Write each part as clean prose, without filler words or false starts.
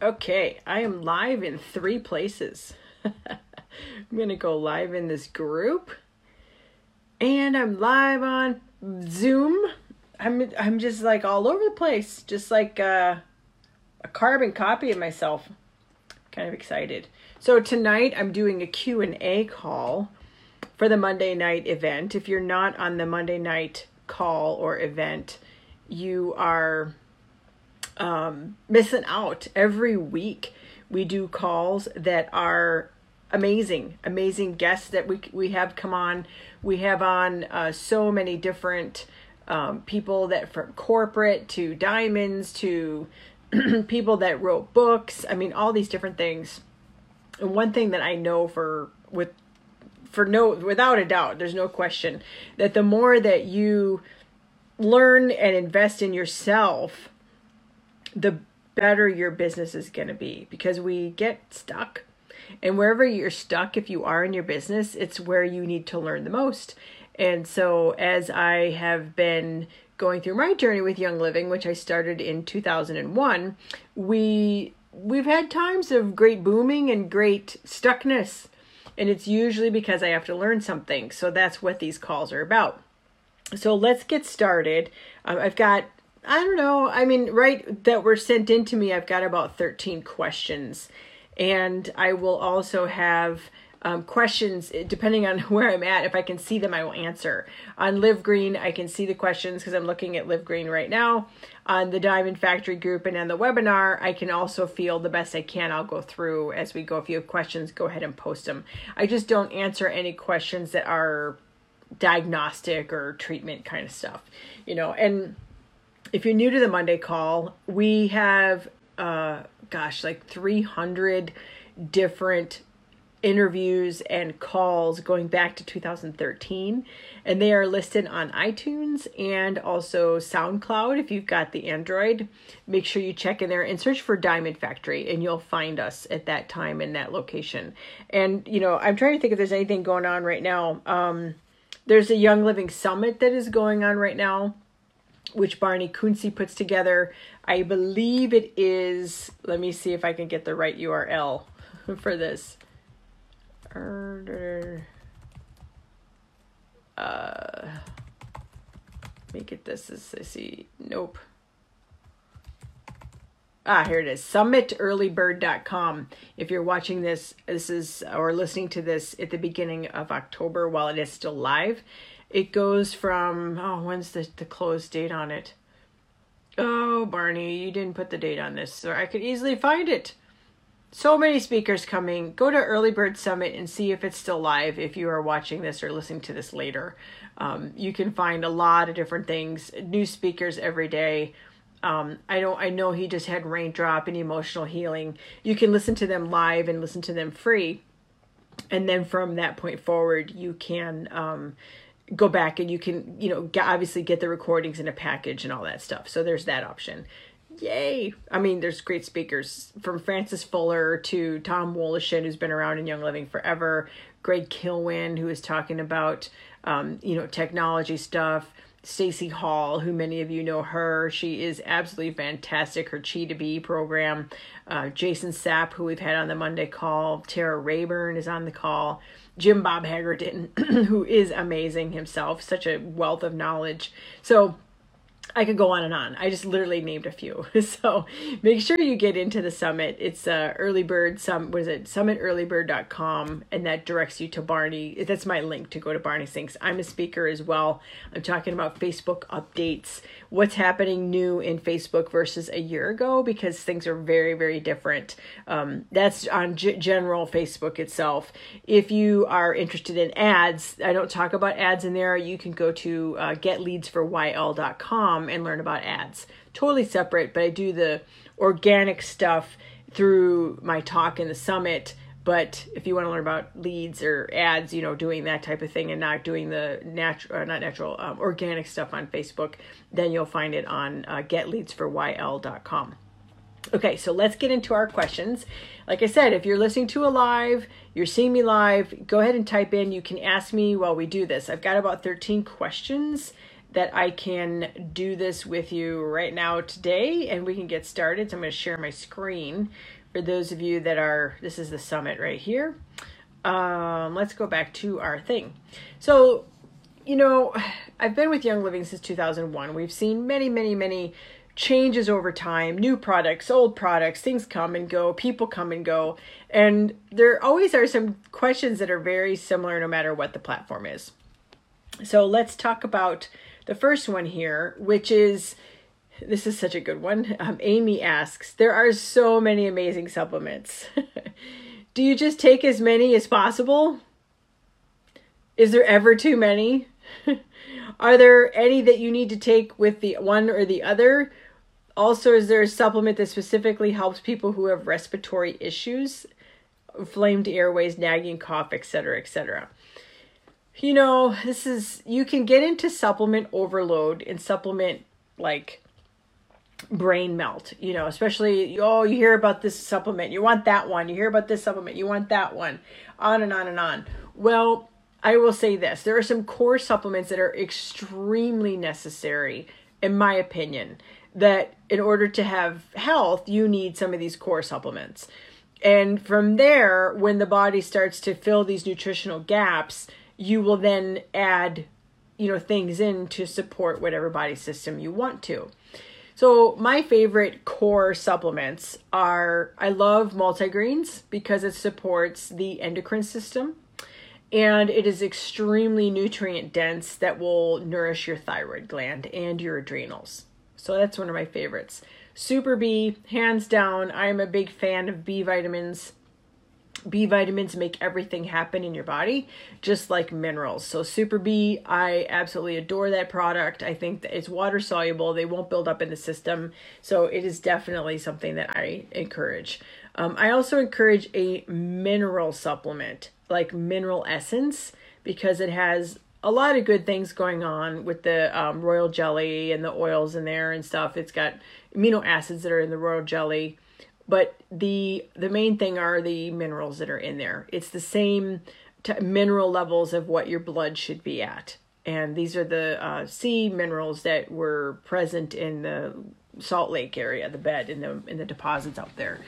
Okay, I am live in three places. I'm going to go live in this group. And I'm live on Zoom. I'm just like all over the place. Just like a carbon copy of myself. Kind of excited. So tonight I'm doing a Q&A call for the Monday night event. If you're not on the Monday night call or event, you are... missing out. Every week we do calls that are amazing guests that we have come on. We have on so many different people, that from corporate to diamonds to people that wrote books, I mean all these different things. And one thing that I know without a doubt, there's no question, that the more that you learn and invest in yourself, the better your business is going to be, because we get stuck. And wherever you're stuck, if you are in your business, it's where you need to learn the most. And so as I have been going through my journey with Young Living, which I started in 2001, we've had times of great booming and great stuckness. And it's usually because I have to learn something. So that's what these calls are about. So let's get started. I've got... I don't know. I mean, right, that were sent in to me, I've got about 13 questions. And I will also have questions, depending on where I'm at. If I can see them, I will answer. On LifeGreen, I can see the questions because I'm looking at LifeGreen right now. On the Diamond Factory group and on the webinar, I can also feel the best I can. I'll go through as we go. If you have questions, go ahead and post them. I just don't answer any questions that are diagnostic or treatment kind of stuff, you know. And if you're new to the Monday call, we have, like 300 different interviews and calls going back to 2013. And they are listed on iTunes and also SoundCloud. If you've got the Android, make sure you check in there and search for Diamond Factory, and you'll find us at that time in that location. And, you know, I'm trying to think if there's anything going on right now. There's a Young Living Summit that is going on right now, which Barney Kunze puts together. I believe it is, let me see if I can get the right URL for this. Let me get this. Let's see. Nope. Ah, here it is. Summitearlybird.com. If you're watching this is or listening to this at the beginning of October while it is still live. It goes from, when's the close date on it? Oh, Barney, you didn't put the date on this, so I could easily find it. So many speakers coming. Go to Early Bird Summit and see if it's still live if you are watching this or listening to this later. You can find a lot of different things, new speakers every day. I know he just had Raindrop and Emotional Healing. You can listen to them live and listen to them free. And then from that point forward, you can... go back and you can, obviously get the recordings in a package and all that stuff. So there's that option. Yay. I mean, there's great speakers from Francis Fuller to Tom Wolishin, who's been around in Young Living forever. Greg Kilwin, who is talking about, technology stuff. Stacey Hall, who many of you know her. She is absolutely fantastic. Her Chi to Be program. Jason Sapp, who we've had on the Monday call. Tara Rayburn is on the call. Jim Bob Haggerton, who is amazing himself, such a wealth of knowledge. So I could go on and on. I just literally named a few. So make sure you get into the summit. It's Early Bird, SummitEarlyBird.com, and that directs you to Barney. That's my link to go to Barney Sinks. I'm a speaker as well. I'm talking about Facebook updates, what's happening new in Facebook versus a year ago, because things are very, very different. That's on general Facebook itself. If you are interested in ads, I don't talk about ads in there. You can go to getleadsforyl.com and learn about ads. Totally separate, but I do the organic stuff through my talk in the summit. But if you want to learn about leads or ads, doing that type of thing and not doing the organic stuff on Facebook, then you'll find it on getleadsforyl.com. Okay, so let's get into our questions. Like I said, if you're listening to a live, you're seeing me live, go ahead and type in. You can ask me while we do this. I've got about 13 questions that I can do this with you right now today, and we can get started. So I'm going to share my screen for those of you that are, this is the summit right here. Let's go back to our thing. So, you know, I've been with Young Living since 2001. We've seen many changes over time, new products, old products, things come and go, people come and go. And there always are some questions that are very similar no matter what the platform is. So let's talk about the first one here, which is, this is such a good one. Amy asks, there are so many amazing supplements. Do you just take as many as possible? Is there ever too many? Are there any that you need to take with the one or the other? Also, is there a supplement that specifically helps people who have respiratory issues, inflamed airways, nagging cough, etc., etc.? You know, this is, you can get into supplement overload and supplement like brain melt, you know, especially, oh, you hear about this supplement, you want that one, you hear about this supplement, you want that one, on and on and on. Well, I will say this, there are some core supplements that are extremely necessary, in my opinion, that in order to have health, you need some of these core supplements. And from there, when the body starts to fill these nutritional gaps, you will then add, you know, things in to support whatever body system you want to. So my favorite core supplements are, I love Multigreens because it supports the endocrine system. And it is extremely nutrient dense that will nourish your thyroid gland and your adrenals. So that's one of my favorites. Super B, hands down, I'm a big fan of B vitamins. B vitamins make everything happen in your body, just like minerals. So Super B, I absolutely adore that product. I think that it's water soluble. They won't build up in the system. So it is definitely something that I encourage. I also encourage a mineral supplement like Mineral Essence because it has a lot of good things going on with the royal jelly and the oils in there and stuff. It's got amino acids that are in the royal jelly, but the main thing are the minerals that are in there. It's the same mineral levels of what your blood should be at. And these are the sea minerals that were present in the Salt Lake area, the bed, in the deposits out there.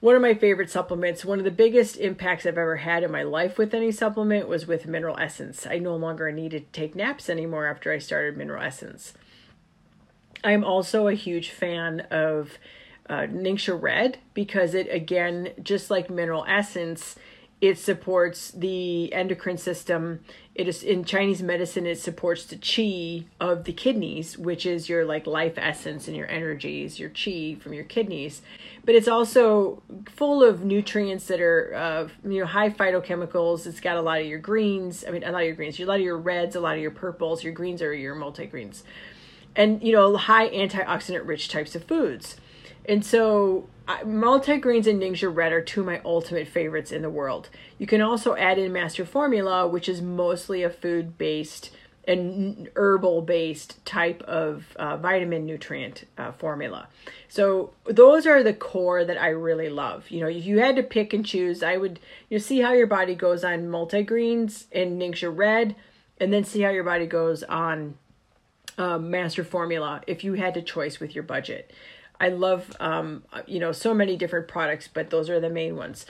One of my favorite supplements, one of the biggest impacts I've ever had in my life with any supplement was with Mineral Essence. I no longer needed to take naps anymore after I started Mineral Essence. I'm also a huge fan of Ningxia Red because it, again, just like Mineral Essence, it supports the endocrine system. It is, in Chinese medicine, it supports the qi of the kidneys, which is your like life essence and your energies, your qi from your kidneys. But it's also full of nutrients that are you know, high phytochemicals. It's got a lot of your greens. I mean, a lot of your greens, a lot of your reds, a lot of your purples. Your greens are your multigreens, and you know, high antioxidant rich types of foods. And so Multigreens and Ningxia Red are two of my ultimate favorites in the world. You can also add in Master Formula, which is mostly a food-based and herbal-based type of vitamin nutrient formula. So those are the core that I really love. You know, if you had to pick and choose, I would, you know, see how your body goes on Multigreens and Ningxia Red, and then see how your body goes on Master Formula if you had a choice with your budget. I love, you know, so many different products, but those are the main ones.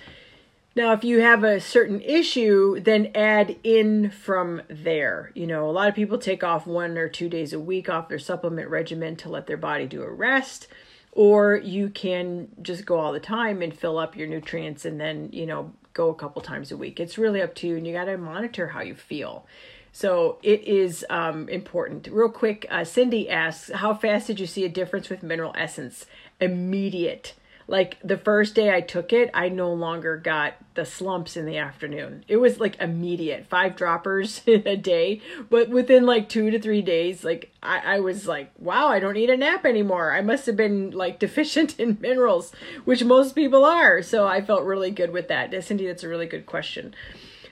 Now, if you have a certain issue, then add in from there. You know, a lot of people take off 1 or 2 days a week off their supplement regimen to let their body do a rest, or you can just go all the time and fill up your nutrients and then, you know, go a couple times a week. It's really up to you, and you got to monitor how you feel. So it is important. Real quick, Cindy asks, how fast did you see a difference with Mineral Essence? Immediate. Like the first day I took it, I no longer got the slumps in the afternoon. It was like immediate, 5 droppers a day. But within like 2 to 3 days, like I was like, wow, I don't need a nap anymore. I must have been like deficient in minerals, which most people are. So I felt really good with that. Cindy, that's a really good question.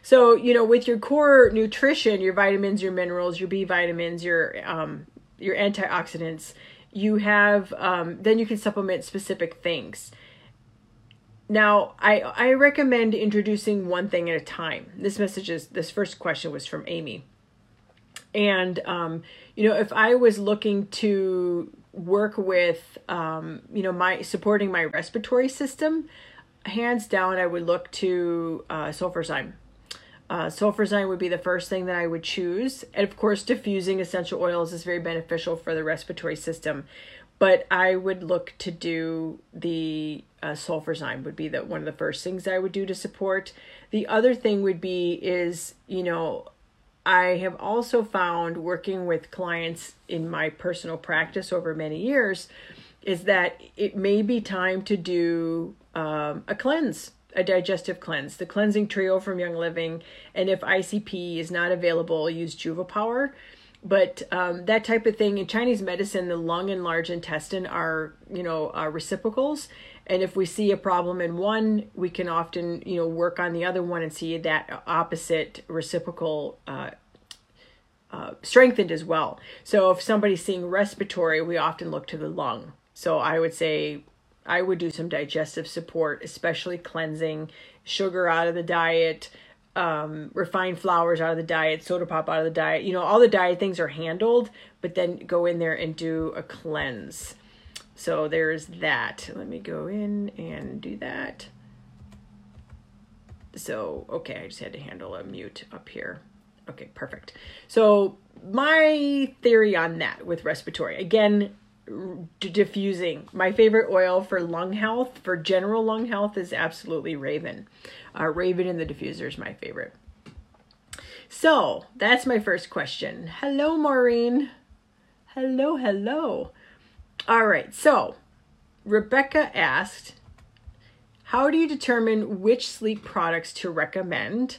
So, you know, with your core nutrition, your vitamins, your minerals, your B vitamins, your antioxidants, you have, then you can supplement specific things. Now, I recommend introducing one thing at a time. This first question was from Amy. And, you know, if I was looking to work with, you know, supporting my respiratory system, hands down, I would look to Sulfurzyme. Sulfurzyme would be the first thing that I would choose. And of course, diffusing essential oils is very beneficial for the respiratory system. But I would look to do the Sulfurzyme would be the one of the first things I would do to support. The other thing would be is, you know, I have also found working with clients in my personal practice over many years is that it may be time to do a cleanse, a digestive cleanse, the cleansing trio from Young Living. And if ICP is not available, use Juva Power. But that type of thing in Chinese medicine, the lung and large intestine are, you know, reciprocals. And if we see a problem in one, we can often, you know, work on the other one and see that opposite reciprocal strengthened as well. So if somebody's seeing respiratory, we often look to the lung. So I would say I would do some digestive support, especially cleansing, sugar out of the diet, refined flours out of the diet, soda pop out of the diet, you know, all the diet things are handled, but then go in there and do a cleanse. So there's that. Let me go in and do that. So, okay, I just had to handle a mute up here. Okay, perfect. So my theory on that with respiratory, again, diffusing. My favorite oil for lung health, for general lung health, is absolutely Raven. Raven in the diffuser is my favorite. So that's my first question. Hello, Maureen. Hello, hello. All right. So Rebecca asked, how do you determine which sleep products to recommend?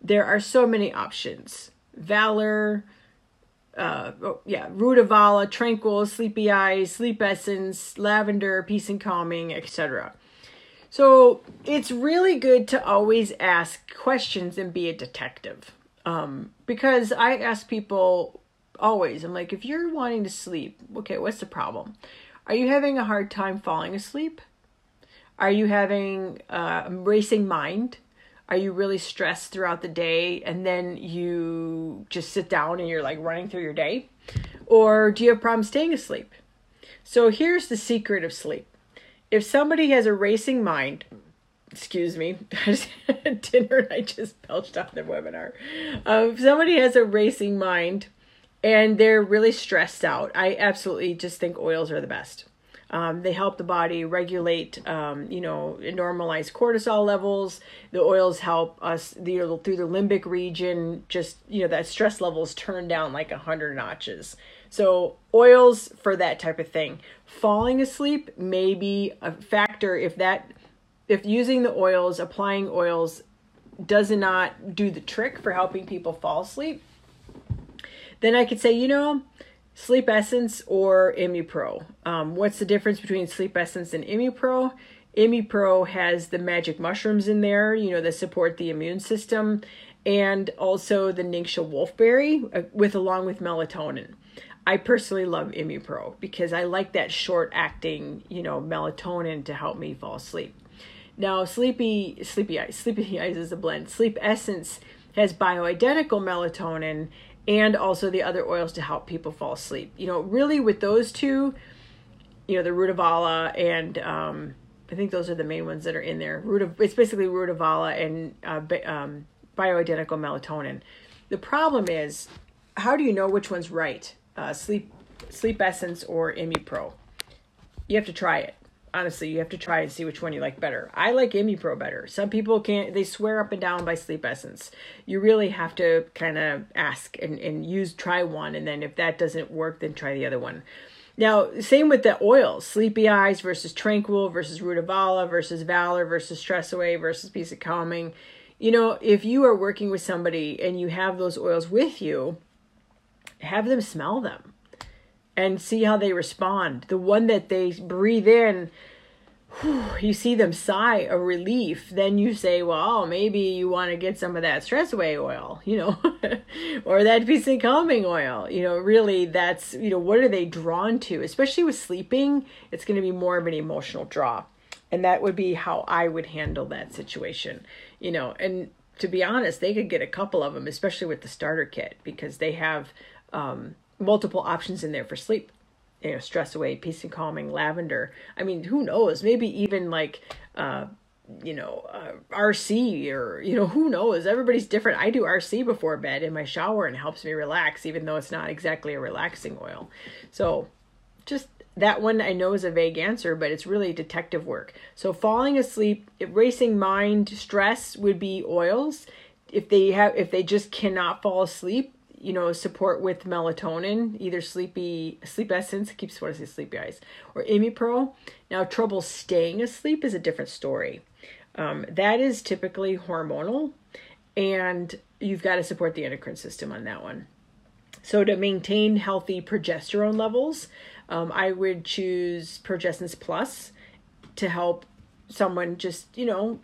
There are so many options. Valor, Rutavala, Tranquil, Sleepy Eyes, Sleep Essence, Lavender, Peace and Calming, etc. So it's really good to always ask questions and be a detective. Because I ask people always, I'm like, if you're wanting to sleep, okay, what's the problem? Are you having a hard time falling asleep? Are you having a racing mind? Are you really stressed throughout the day and then you just sit down and you're like running through your day? Or do you have problems staying asleep? So here's the secret of sleep. If somebody has a racing mind, excuse me, I just had dinner and I just belched on the webinar. If somebody has a racing mind and they're really stressed out, I absolutely just think oils are the best. They help the body regulate, you know, normalize cortisol levels. The oils help us through the limbic region, just, you know, that stress levels turn down like 100 notches. So oils for that type of thing. Falling asleep may be a factor if using the oils, applying oils does not do the trick for helping people fall asleep, then I could say, you know, Sleep Essence or ImmuPro. What's the difference between Sleep Essence and ImmuPro? ImmuPro has the magic mushrooms in there, you know, that support the immune system, and also the Ningxia wolfberry along with melatonin. I personally love ImmuPro because I like that short-acting, you know, melatonin to help me fall asleep. Now, Sleepy Eyes is a blend. Sleep Essence has bioidentical melatonin, and also the other oils to help people fall asleep. You know, really with those two, you know, the Rutavala and I think those are the main ones that are in there. It's basically Rutavala and bioidentical melatonin. The problem is, how do you know which one's right? Sleep Essence or ImmuPro? You have to try it. Honestly, you have to try and see which one you like better. I like ImmuPro better. Some people they swear up and down by Sleep Essence. You really have to kind of ask and try one. And then if that doesn't work, then try the other one. Now, same with the oils, Sleepy Eyes versus Tranquil versus Rutavala versus Valor versus Stress Away versus Peace and Calming. You know, if you are working with somebody and you have those oils with you, have them smell them and see how they respond. The one that they breathe in, you see them sigh a relief. Then you say, well, maybe you want to get some of that Stress Away oil, you know, or that Peace and Calming oil. You know, really that's, you know, what are they drawn to? Especially with sleeping, it's going to be more of an emotional draw. And that would be how I would handle that situation, you know, and to be honest, they could get a couple of them, especially with the starter kit, because they have multiple options in there for sleep. You know, Stress Away, Peace and Calming, Lavender. I mean, who knows? Maybe even like, RC or, who knows? Everybody's different. I do RC before bed in my shower and helps me relax, even though it's not exactly a relaxing oil. So just that one I know is a vague answer, but it's really detective work. So falling asleep, racing mind, stress would be oils. If they just cannot fall asleep, support with melatonin, either Sleep Essence, I keep wanting to say Sleepy Eyes, or ImmuPro. Now, trouble staying asleep is a different story. That is typically hormonal, and you've got to support the endocrine system on that one. So to maintain healthy progesterone levels, I would choose Progestins Plus to help someone just,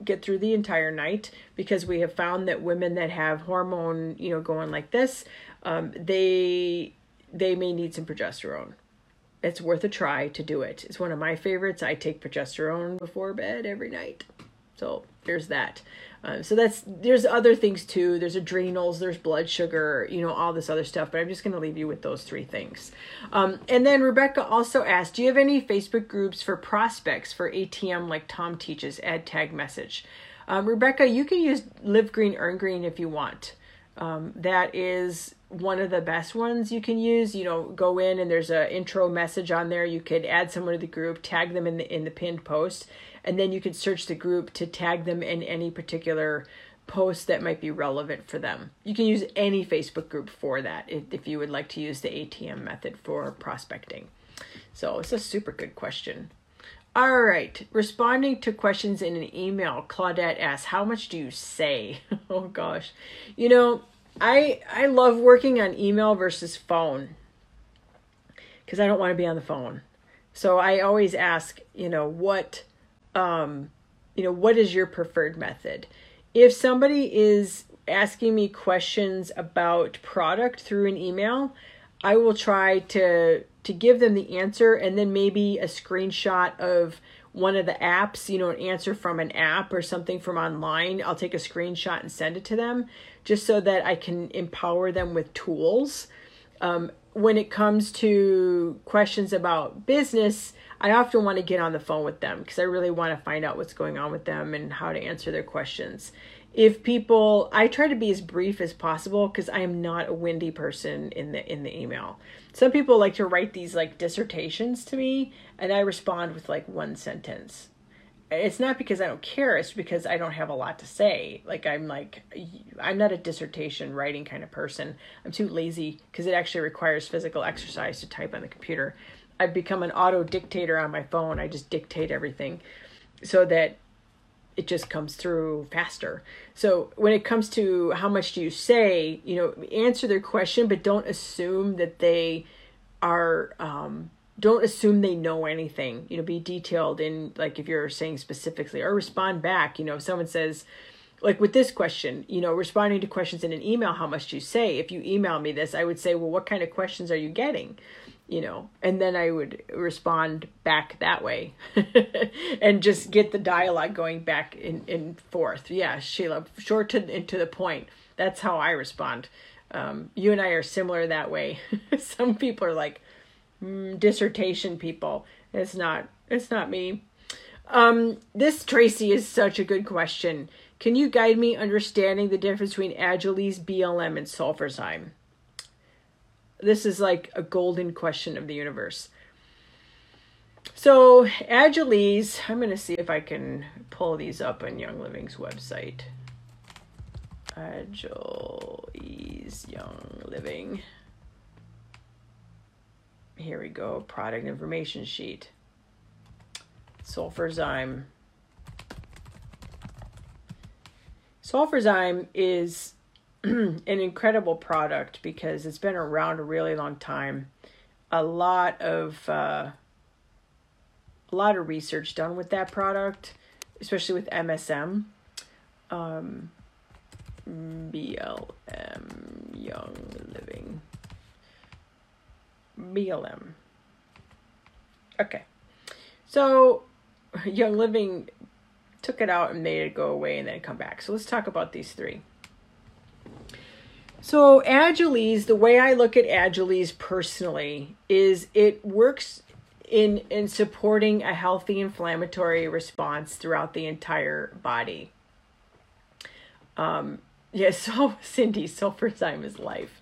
get through the entire night, because we have found that women that have hormone, going like this, they may need some progesterone. It's worth a try to do it. It's one of my favorites. I take progesterone before bed every night. So there's that. There's other things too. There's adrenals, there's blood sugar, all this other stuff, but I'm just going to leave you with those three things. And then Rebecca also asked, do you have any Facebook groups for prospects for ATM like Tom teaches? Add tag message. Rebecca, you can use Live Green, Earn Green if you want. That is one of the best ones you can use. Go in and there's an intro message on there. You could add someone to the group, tag them in the pinned post, and then you could search the group to tag them in any particular post that might be relevant for them. You can use any Facebook group for that if you would like to use the ATM method for prospecting. So it's a super good question. All right. Responding to questions in an email, Claudette asks, how much do you say? Oh, gosh. I love working on email versus phone because I don't want to be on the phone. So I always ask, what is your preferred method? If somebody is asking me questions about product through an email, I will try to give them the answer and then maybe a screenshot of one of the apps, an answer from an app or something from online. I'll take a screenshot and send it to them just so that I can empower them with tools. When it comes to questions about business, I often want to get on the phone with them because I really want to find out what's going on with them and how to answer their questions. I try to be as brief as possible because I am not a windy person in the email. Some people like to write these like dissertations to me and I respond with like one sentence. It's not because I don't care, it's because I don't have a lot to say. I'm not a dissertation writing kind of person. I'm too lazy because it actually requires physical exercise to type on the computer. I've become an auto dictator on my phone. I just dictate everything so that it just comes through faster. So when it comes to how much do you say, answer their question, but don't assume that they are, don't assume they know anything, be detailed in like, if you're saying specifically or respond back, if someone says like with this question, responding to questions in an email, how much do you say? If you email me this, I would say, well, what kind of questions are you getting? And then I would respond back that way and just get the dialogue going back and forth. Yeah, Sheila, short and to the point. That's how I respond. You and I are similar that way. Some people are like dissertation people. It's not me. This Tracy is such a good question. Can you guide me understanding the difference between Agilese, BLM, and Sulfurzyme? This is like a golden question of the universe. So Agilese, I'm going to see if I can pull these up on Young Living's website. Agilese, Young Living. Here we go. Product information sheet. Sulfurzyme. Sulfurzyme is an incredible product because it's been around a really long time. A lot of research done with that product, especially with MSM. BLM, Young Living. BLM. Okay. So Young Living took it out and made it go away and then come back. So let's talk about these three. So Agilese, the way I look at Agilese personally is it works in supporting a healthy inflammatory response throughout the entire body. Yes, yeah, so Cindy, Sulfurzyme is life.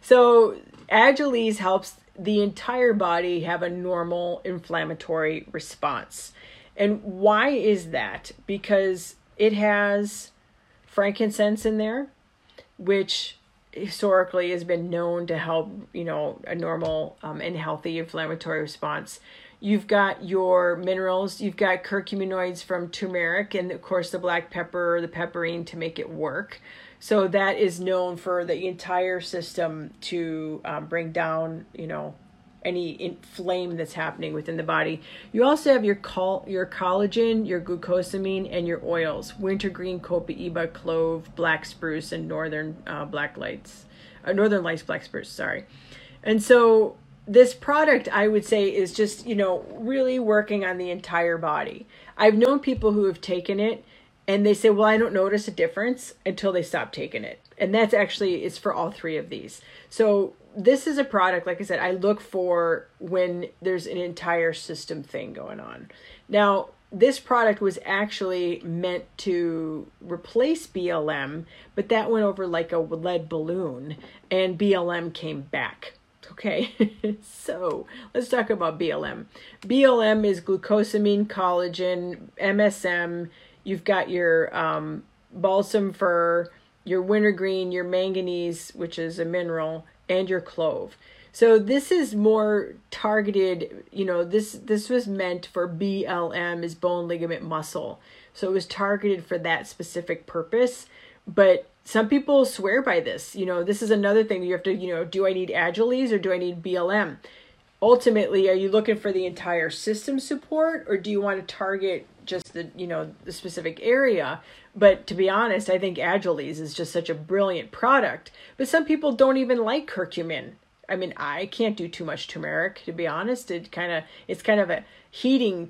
So Agilese helps the entire body have a normal inflammatory response. And why is that? Because it has frankincense in there, which historically has been known to help, you know, a normal and healthy inflammatory response. You've got your minerals, you've got curcuminoids from turmeric, and of course the black pepper, the pepperine to make it work. So that is known for the entire system to bring down, you know, any inflame that's happening within the body. You also have your collagen, your glucosamine, and your oils: wintergreen, copaiba, clove, black spruce, and northern black spruce. Sorry. And so this product, I would say, is just, you know, really working on the entire body. I've known people who have taken it and they say, well, I don't notice a difference until they stop taking it. And that's actually, it's for all three of these. So this is a product, like I said, I look for when there's an entire system thing going on. Now, this product was actually meant to replace BLM, but that went over like a lead balloon, and BLM came back. Okay, so let's talk about BLM. BLM is glucosamine, collagen, MSM. You've got your balsam fir, your wintergreen, your manganese, which is a mineral, and your clove. So this is more targeted, you know, this was meant for BLM, is bone, ligament, muscle. So it was targeted for that specific purpose. But some people swear by this. You know, this is another thing you have to, you know, do I need Agilese or do I need BLM? Ultimately, are you looking for the entire system support, or do you want to target just the, you know, the specific area? But to be honest, I think Agilese is just such a brilliant product. But some people don't even like curcumin. I mean, I can't do too much turmeric, to be honest. It's kind of a heating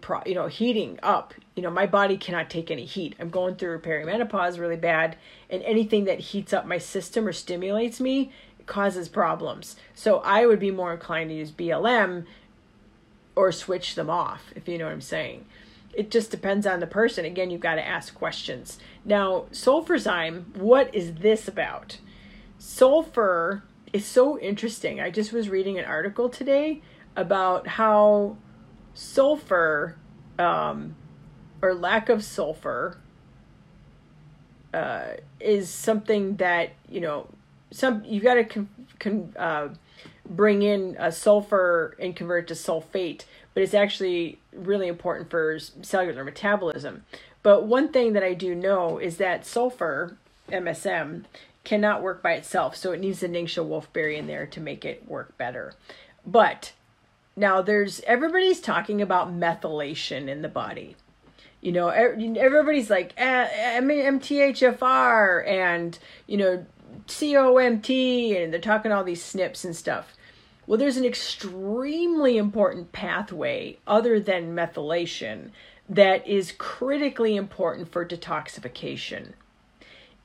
up. You know, my body cannot take any heat. I'm going through perimenopause really bad, and anything that heats up my system or stimulates me causes problems. So I would be more inclined to use BLM or switch them off, if you know what I'm saying. It just depends on the person. Again, you've got to ask questions. Now, Sulfurzyme, what is this about? Sulfur is so interesting. I just was reading an article today about how sulfur, or lack of sulfur, is something that, you know, you've got to bring in a sulfur and convert it to sulfate, but it's actually really important for cellular metabolism. But one thing that I do know is that sulfur, MSM, cannot work by itself, so it needs the Ningxia wolfberry in there to make it work better. But now everybody's talking about methylation in the body. You know, everybody's like, MTHFR and, you know, COMT, and they're talking all these SNPs and stuff. Well, there's an extremely important pathway other than methylation that is critically important for detoxification.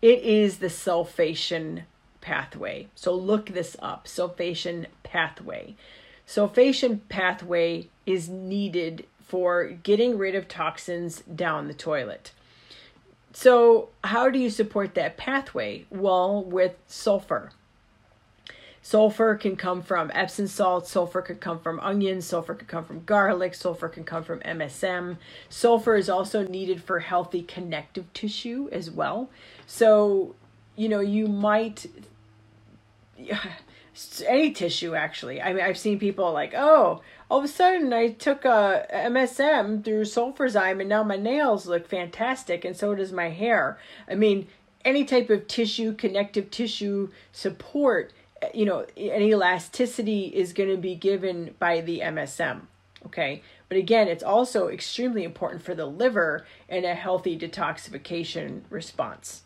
It is the sulfation pathway. So look this up, sulfation pathway. Sulfation pathway is needed for getting rid of toxins down the toilet. So how do you support that pathway? Well, with sulfur. Sulfur can come from Epsom salt, sulfur could come from onions, sulfur could come from garlic, sulfur can come from MSM. Sulfur is also needed for healthy connective tissue as well. So, you know, you might, any tissue actually. I mean, I've seen people like, oh, all of a sudden I took a MSM through Sulfurzyme and now my nails look fantastic and so does my hair. I mean, any type of tissue, connective tissue support, you know, an elasticity is going to be given by the MSM. Okay. But again, it's also extremely important for the liver and a healthy detoxification response.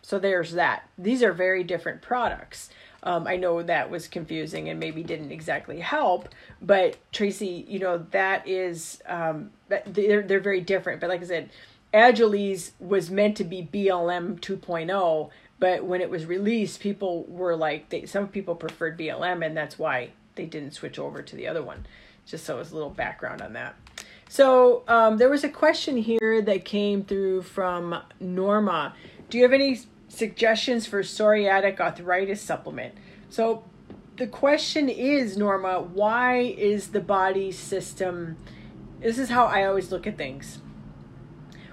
So there's that. These are very different products. I know that was confusing and maybe didn't exactly help, but Tracy, you know, that is, they're very different. But like I said, Agilese was meant to be BLM 2.0, but when it was released, people were like, some people preferred BLM, and that's why they didn't switch over to the other one. Just so it was a little background on that. So there was a question here that came through from Norma. Do you have any suggestions for psoriatic arthritis supplement? So the question is, Norma, why is the body system, this is how I always look at things.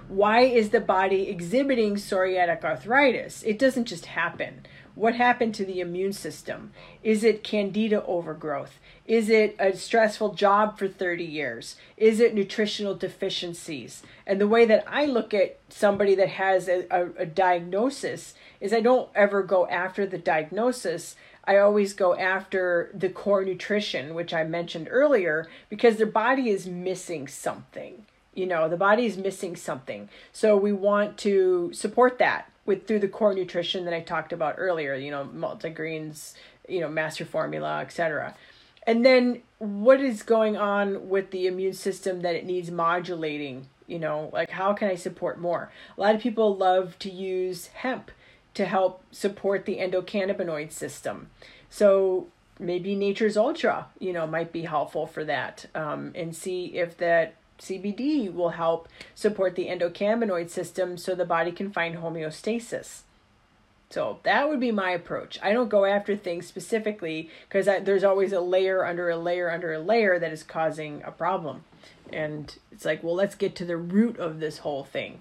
Why is the body exhibiting psoriatic arthritis? It doesn't just happen. What happened to the immune system? Is it candida overgrowth? Is it a stressful job for 30 years? Is it nutritional deficiencies? And the way that I look at somebody that has a diagnosis is I don't ever go after the diagnosis. I always go after the core nutrition, which I mentioned earlier, because their body is missing something. You know, the body is missing something. So we want to support that through the core nutrition that I talked about earlier, you know, Multigreens, you know, Master Formula, etc. And then what is going on with the immune system that it needs modulating, you know, like how can I support more? A lot of people love to use hemp to help support the endocannabinoid system. So maybe Nature's Ultra, you know, might be helpful for that, and see if that CBD will help support the endocannabinoid system so the body can find homeostasis. So that would be my approach. I don't go after things specifically because there's always a layer under a layer under a layer that is causing a problem. And it's like, well, let's get to the root of this whole thing.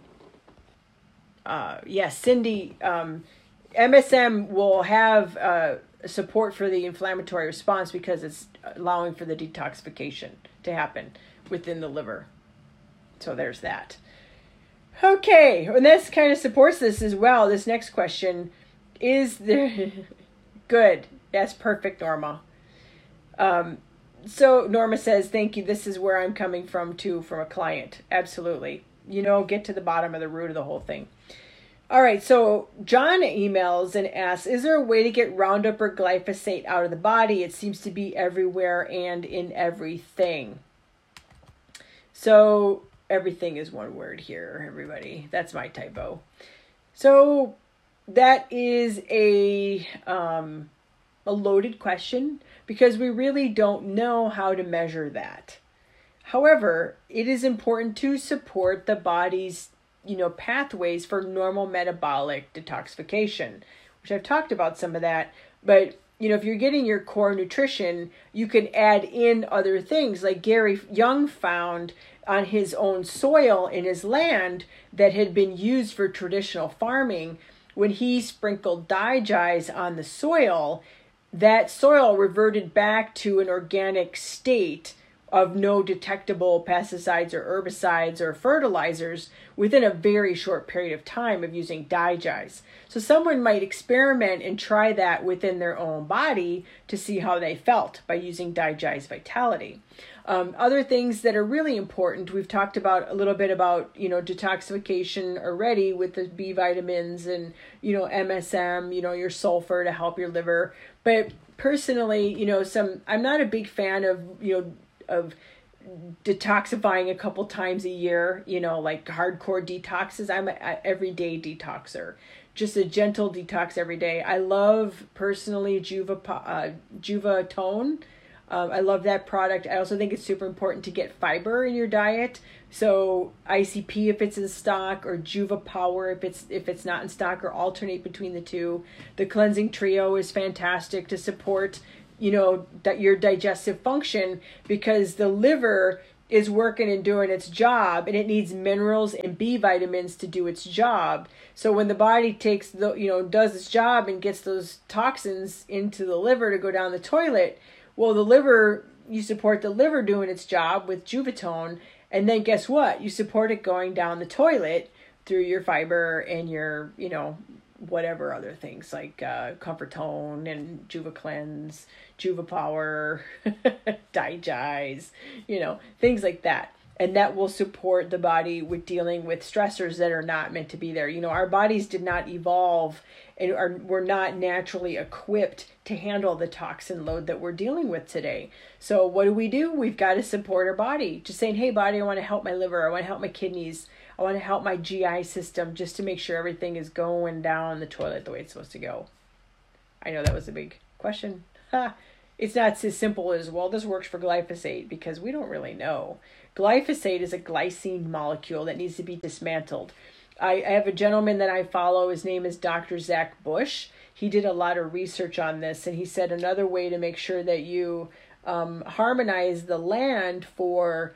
Yes, Cindy, MSM will have support for the inflammatory response because it's allowing for the detoxification to happen within the liver. So there's that. Okay, and this kind of supports this as well. This next question is there good. That's perfect, Norma. So Norma says, thank you. This is where I'm coming from too, from a client. Absolutely. You know, get to the bottom of the root of the whole thing. All right, so John emails and asks, is there a way to get Roundup or glyphosate out of the body? It seems to be everywhere and in everything. So everything is one word here, everybody. That's my typo. So that is a loaded question because we really don't know how to measure that. However, it is important to support the body's, you know, pathways for normal metabolic detoxification, which I've talked about some of that, but you know, if you're getting your core nutrition, you can add in other things. Like Gary Young found on his own soil in his land that had been used for traditional farming, when he sprinkled Digize on the soil, that soil reverted back to an organic state of no detectable pesticides or herbicides or fertilizers within a very short period of time of using Digize. So someone might experiment and try that within their own body to see how they felt by using Digize Vitality. Other things that are really important, we've talked about a little bit about, you know, detoxification already with the B vitamins and, you know, MSM, you know, your sulfur to help your liver. But personally, you know, I'm not a big fan of, you know, of detoxifying a couple times a year, you know, like hardcore detoxes. I'm an everyday detoxer, just a gentle detox every day. I love personally Juva Tone. I love that product. I also think it's super important to get fiber in your diet. So ICP if it's in stock, or Juva Power if it's not in stock, or alternate between the two. The cleansing trio is fantastic to support, you know, that your digestive function, because the liver is working and doing its job, and it needs minerals and B vitamins to do its job. So when the body takes the, you know, does its job and gets those toxins into the liver to go down the toilet, well, the liver, you support the liver doing its job with Juva Tone, and then guess what? You support it going down the toilet through your fiber and your, you know, whatever other things like Comfort Tone and Juva Cleanse, Juva Power, Digize, you know, things like that. And that will support the body with dealing with stressors that are not meant to be there. You know, our bodies did not evolve and we're not naturally equipped to handle the toxin load that we're dealing with today. So what do? We've got to support our body. Just saying, hey, body, I want to help my liver. I want to help my kidneys. I want to help my GI system just to make sure everything is going down the toilet the way it's supposed to go. I know that was a big question. It's not as simple as, well, this works for glyphosate, because we don't really know. Glyphosate is a glycine molecule that needs to be dismantled. I have a gentleman that I follow. His name is Dr. Zach Bush. He did a lot of research on this, and he said another way to make sure that you harmonize the land for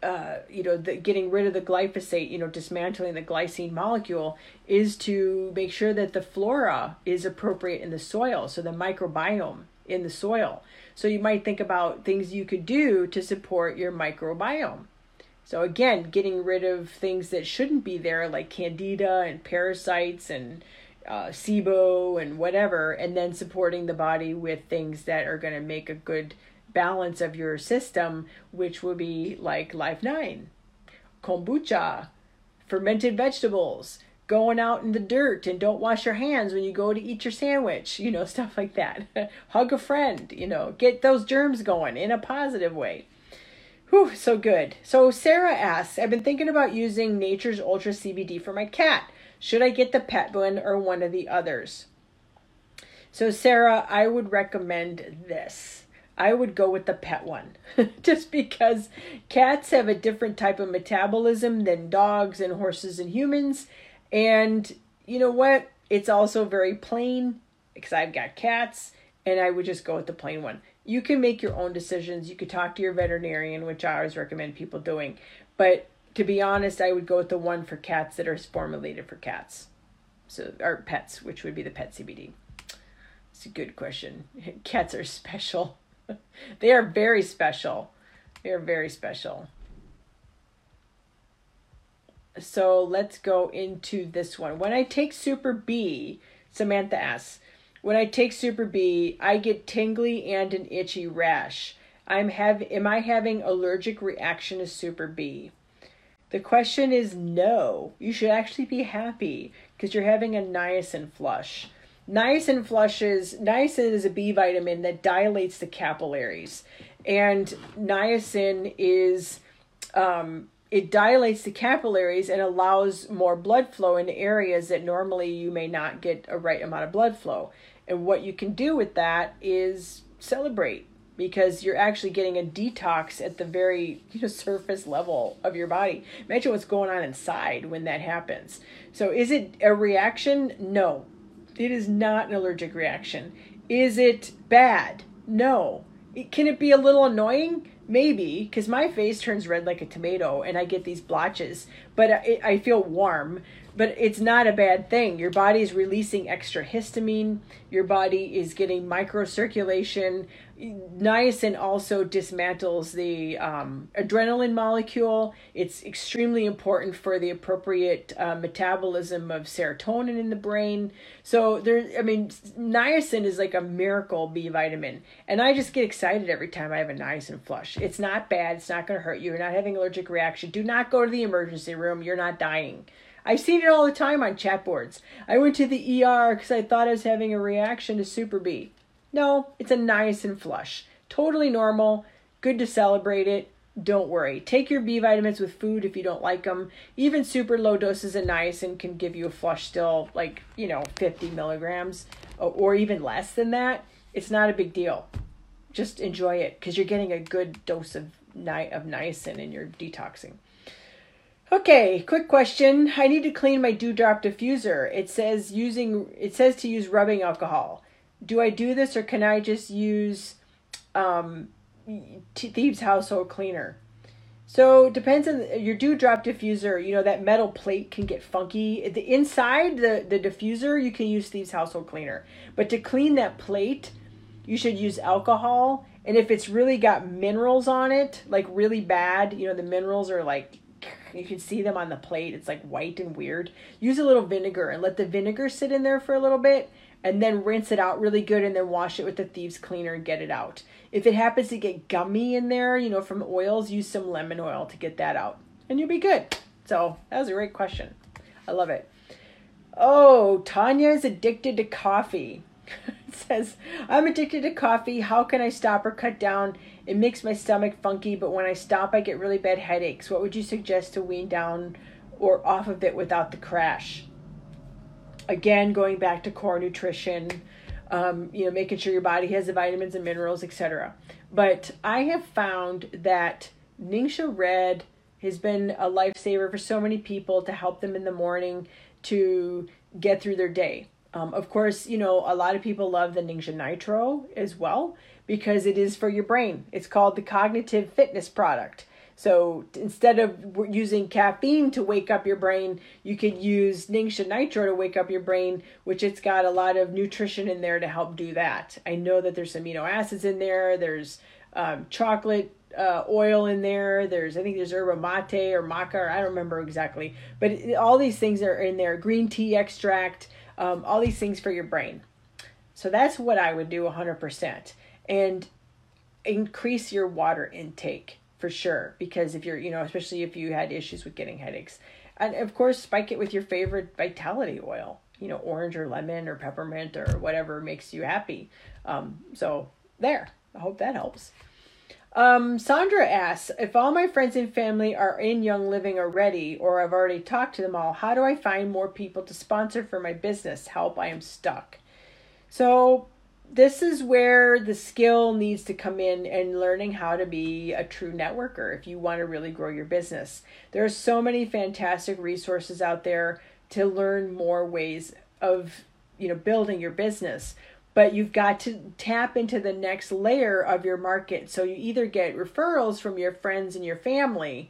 getting rid of the glyphosate, dismantling the glycine molecule, is to make sure that the flora is appropriate in the soil, so the microbiome in the soil. So you might think about things you could do to support your microbiome. So again, getting rid of things that shouldn't be there, like candida and parasites and SIBO and whatever, and then supporting the body with things that are going to make a good balance of your system, which would be like Life 9, kombucha, fermented vegetables, going out in the dirt and don't wash your hands when you go to eat your sandwich, stuff like that. Hug a friend, get those germs going in a positive way. Whew, so good. So Sarah asks, I've been thinking about using Nature's Ultra CBD for my cat. Should I get the pet blend or one of the others? So Sarah, I would recommend this. I would go with the pet one, just because cats have a different type of metabolism than dogs and horses and humans. And you know what? It's also very plain, because I've got cats, and I would just go with the plain one. You can make your own decisions. You could talk to your veterinarian, which I always recommend people doing. But to be honest, I would go with the one for cats that are formulated for cats, or pets, which would be the pet CBD. It's a good question. Cats are special. They are very special. They are very special. So let's go into this one. When I take Super B, Samantha asks, when I take Super B, I get tingly and an itchy rash. Am I having allergic reaction to Super B? The question is no. You should actually be happy, because you're having a niacin flush. Niacin is a B vitamin that dilates the capillaries, and niacin is, it dilates the capillaries and allows more blood flow in areas that normally you may not get a right amount of blood flow. And what you can do with that is celebrate, because you're actually getting a detox at the very surface level of your body. Imagine what's going on inside when that happens. So is it a reaction? No. It is not an allergic reaction. Is it bad? No. Can it be a little annoying? Maybe, because my face turns red like a tomato and I get these blotches, but I feel warm, but it's not a bad thing. Your body is releasing extra histamine. Your body is getting microcirculation. Niacin also dismantles the adrenaline molecule. It's extremely important for the appropriate metabolism of serotonin in the brain. So niacin is like a miracle B vitamin. And I just get excited every time I have a niacin flush. It's not bad. It's not going to hurt you. You're not having an allergic reaction. Do not go to the emergency room. You're not dying. I've seen it all the time on chat boards. I went to the ER because I thought I was having a reaction to Super B. No, it's a niacin flush. Totally normal. Good to celebrate it. Don't worry. Take your B vitamins with food if you don't like them. Even super low doses of niacin can give you a flush still, 50 milligrams or even less than that. It's not a big deal. Just enjoy it, because you're getting a good dose of niacin and you're detoxing. Okay, quick question. I need to clean my Dewdrop diffuser. It says to use rubbing alcohol. Do I do this, or can I just use Thieves Household Cleaner? So it depends on your Dewdrop diffuser. That metal plate can get funky. Inside the diffuser, you can use Thieves Household Cleaner. But to clean that plate, you should use alcohol. And if it's really got minerals on it, like really bad, the minerals are like, you can see them on the plate. It's like white and weird. Use a little vinegar and let the vinegar sit in there for a little bit. And then rinse it out really good and then wash it with the Thieves Cleaner and get it out. If it happens to get gummy in there, from oils, use some lemon oil to get that out. And you'll be good. So that was a great question. I love it. Oh, Tanya is addicted to coffee. It says, I'm addicted to coffee. How can I stop or cut down? It makes my stomach funky, but when I stop, I get really bad headaches. What would you suggest to wean down or off of it without the crash? Again, going back to core nutrition, making sure your body has the vitamins and minerals, etc. But I have found that Ningxia Red has been a lifesaver for so many people to help them in the morning to get through their day. Of course, a lot of people love the Ningxia Nitro as well because it is for your brain. It's called the cognitive fitness product. So instead of using caffeine to wake up your brain, you could use Ningxia Nitro to wake up your brain, which it's got a lot of nutrition in there to help do that. I know that there's amino acids in there. There's chocolate oil in there. I think there's yerba mate or maca, or I don't remember exactly. But all these things are in there. Green tea extract, all these things for your brain. So that's what I would do 100%. And increase your water intake. For sure, because if you're, especially if you had issues with getting headaches. And of course, spike it with your favorite vitality oil, orange or lemon or peppermint or whatever makes you happy. So there, I hope that helps. Sandra asks, if all my friends and family are in Young Living already, or I've already talked to them all, how do I find more people to sponsor for my business? Help, I am stuck. So this is where the skill needs to come in and learning how to be a true networker if you want to really grow your business. There are so many fantastic resources out there to learn more ways of, building your business. But you've got to tap into the next layer of your market. So you either get referrals from your friends and your family,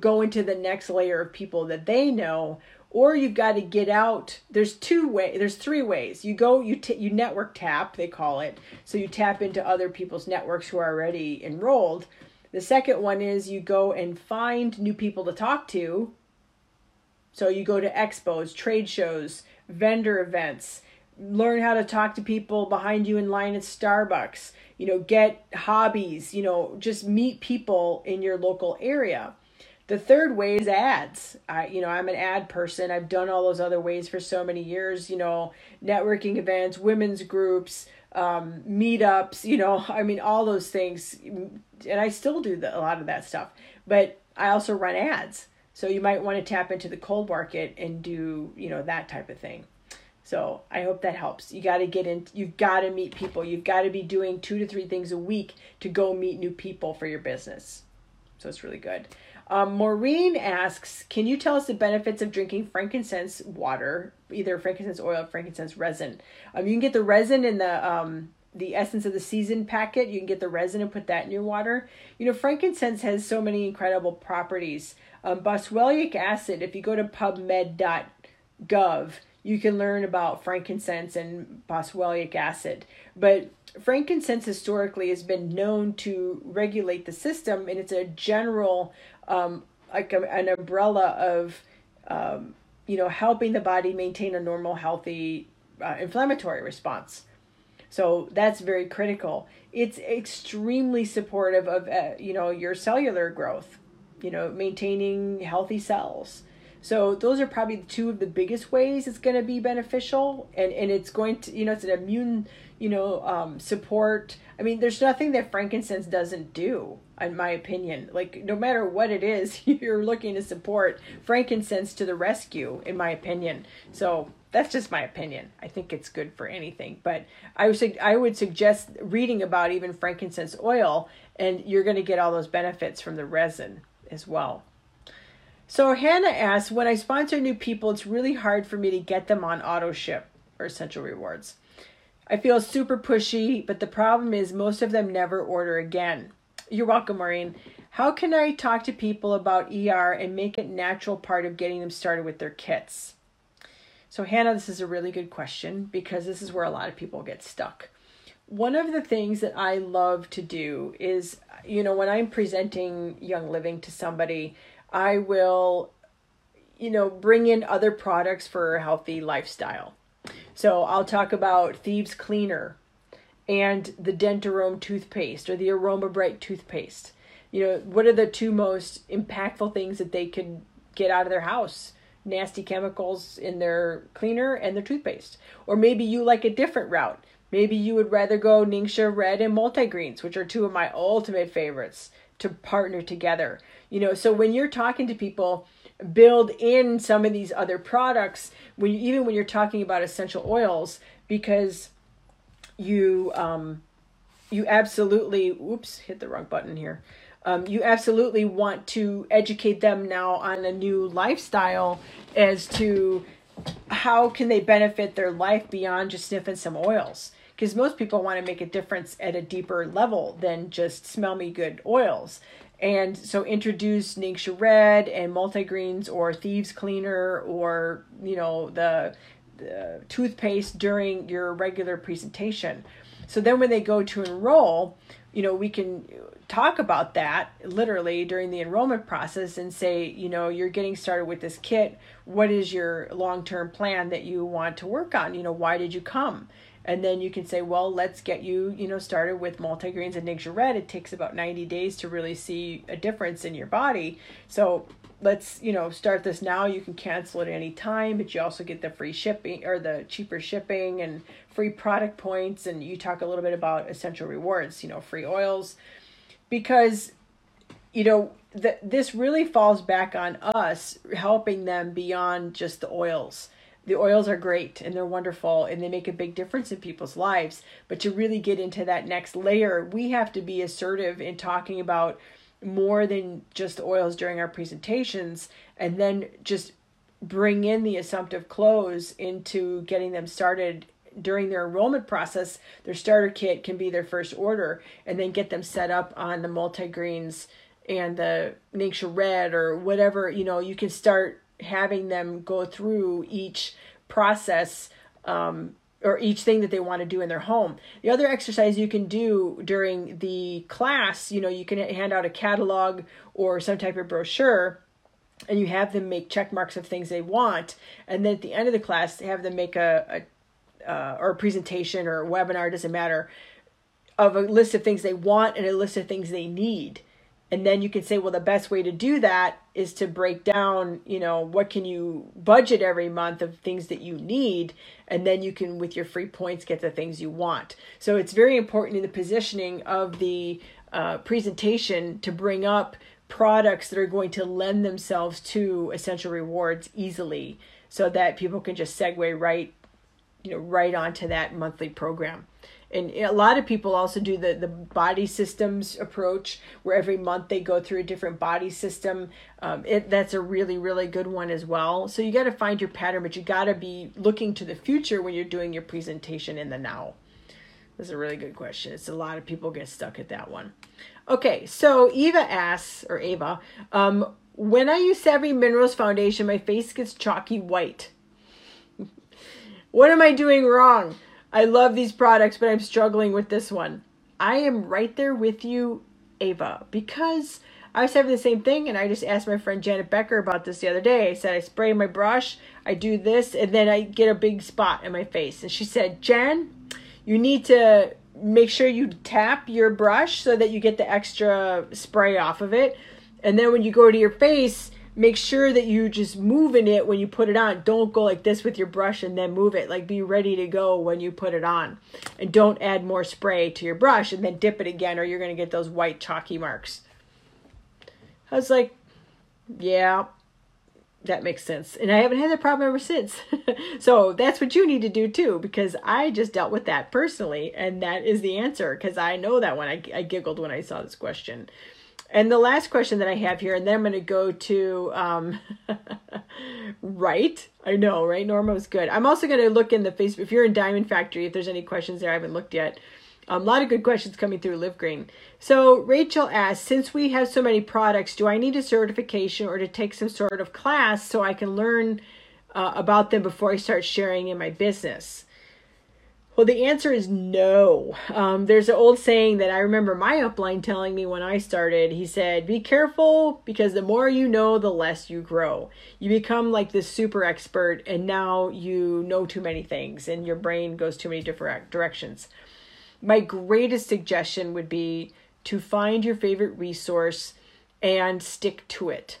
go into the next layer of people that they know, or you've got to get out. There's three ways. You go, you network tap, they call it. So you tap into other people's networks who are already enrolled. The second one is you go and find new people to talk to. So you go to expos, trade shows, vendor events, learn how to talk to people behind you in line at Starbucks, get hobbies, just meet people in your local area. The third way is ads. I'm an ad person. I've done all those other ways for so many years, networking events, women's groups, meetups, all those things. And I still do a lot of that stuff, but I also run ads. So you might want to tap into the cold market and do, that type of thing. So I hope that helps. You got to get in, you've got to meet people. You've got to be doing 2 to 3 things a week to go meet new people for your business. So it's really good. Maureen asks, can you tell us the benefits of drinking frankincense water, either frankincense oil or frankincense resin? You can get the resin in the Essence of the Season packet. You can get the resin and put that in your water. Frankincense has so many incredible properties. Boswellic acid, if you go to pubmed.gov, you can learn about frankincense and boswellic acid. But frankincense historically has been known to regulate the system, and it's a general, an umbrella of, helping the body maintain a normal, healthy inflammatory response. So that's very critical. It's extremely supportive of, your cellular growth, maintaining healthy cells. So those are probably two of the biggest ways it's going to be beneficial. And it's going to, it's an immune, support. I mean, there's nothing that frankincense doesn't do, in my opinion. Like, no matter what it is, you're looking to support frankincense to the rescue, in my opinion. So that's just my opinion. I think it's good for anything. But I would suggest reading about even frankincense oil, and you're going to get all those benefits from the resin as well. So Hannah asks, when I sponsor new people, it's really hard for me to get them on auto ship or essential rewards. I feel super pushy, but the problem is most of them never order again. You're welcome, Maureen. How can I talk to people about ER and make it a natural part of getting them started with their kits? So Hannah, this is a really good question because this is where a lot of people get stuck. One of the things that I love to do is, when I'm presenting Young Living to somebody, I will, bring in other products for a healthy lifestyle. So I'll talk about Thieves Cleaner and the Dentarome toothpaste or the Aroma Bright toothpaste. What are the two most impactful things that they could get out of their house? Nasty chemicals in their cleaner and their toothpaste. Or maybe you like a different route. Maybe you would rather go Ningxia Red and Multigreens, which are two of my ultimate favorites to partner together. You know, so when you're talking to people, build in some of these other products, when you, even when you're talking about essential oils, because you you absolutely, oops, hit the wrong button here. You absolutely want to educate them now on a new lifestyle as to how can they benefit their life beyond just sniffing some oils. Because most people want to make a difference at a deeper level than just smell me good oils. And so introduce Ningxia Red and Multigreens or Thieves Cleaner or, you know, the toothpaste during your regular presentation. So then when they go to enroll, you know, we can talk about that literally during the enrollment process and say, you know, you're getting started with this kit. What is your long-term plan that you want to work on? You know, why did you come? And then you can say, well, let's get you, you know, started with Multigreens and Ningxia Red. It takes about 90 days to really see a difference in your body. So let's, you know, start this now. You can cancel at any time, but you also get the free shipping or the cheaper shipping and free product points. And you talk a little bit about essential rewards, you know, free oils, because, you know, this really falls back on us helping them beyond just the oils. The oils are great and they're wonderful and they make a big difference in people's lives. But to really get into that next layer, we have to be assertive in talking about more than just oils during our presentations, and then just bring in the assumptive close into getting them started during their enrollment process. Their starter kit can be their first order, and then get them set up on the Multigreens and the Ningxia Red or whatever. You know, you can start having them go through each process or each thing that they want to do in their home. The other exercise you can do during the class, you know, you can hand out a catalog or some type of brochure, and you have them make check marks of things they want. And then at the end of the class, have them make a presentation or a webinar, doesn't matter, of a list of things they want and a list of things they need. And then you can say, well, the best way to do that is to break down, you know, what can you budget every month of things that you need? And then you can, with your free points, get the things you want. So it's very important in the positioning of the presentation to bring up products that are going to lend themselves to essential rewards easily, so that people can just segue right, you know, right onto that monthly program. And a lot of people also do the body systems approach, where every month they go through a different body system. That's a really, really good one as well. So you got to find your pattern, but you got to be looking to the future when you're doing your presentation in the now. That's a really good question. It's a lot of people get stuck at that one. Okay, so Eva asks, or Ava, when I use Savvy Minerals Foundation, my face gets chalky white. What am I doing wrong? I love these products, but I'm struggling with this one. I am right there with you, Ava, because I was having the same thing, and I just asked my friend Janet Becker about this the other day. I said, I spray my brush, I do this, and then I get a big spot in my face. And she said, Jen, you need to make sure you tap your brush so that you get the extra spray off of it. And then when you go to your face, make sure that you just move in it when you put it on. Don't go like this with your brush and then move it. Like, be ready to go when you put it on. And don't add more spray to your brush and then dip it again, or you're going to get those white chalky marks. I was like, yeah, that makes sense. And I haven't had that problem ever since. So that's what you need to do too, because I just dealt with that personally. And that is the answer, because I know that one. I giggled when I saw this question. And the last question that I have here, and then I'm going to go to, right? I know, right? Norma was good. I'm also going to look in the Facebook, if you're in Diamond Factory, if there's any questions there, I haven't looked yet. A lot of good questions coming through LifeGreen. So Rachel asked, since we have so many products, do I need a certification or to take some sort of class so I can learn about them before I start sharing in my business? Well, the answer is no. There's an old saying that I remember my upline telling me when I started. He said, be careful, because the more you know, the less you grow. You become like this super expert, and now you know too many things and your brain goes too many different directions. My greatest suggestion would be to find your favorite resource and stick to it.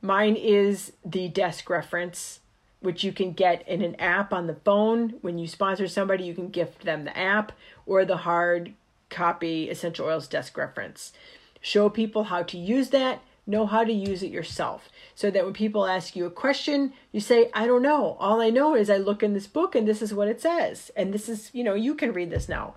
Mine is the desk reference, which you can get in an app on the phone. When you sponsor somebody, you can gift them the app or the hard copy essential oils desk reference. Show people how to use that. Know how to use it yourself, so that when people ask you a question, you say, I don't know. All I know is I look in this book and this is what it says. And this is, you know, you can read this now.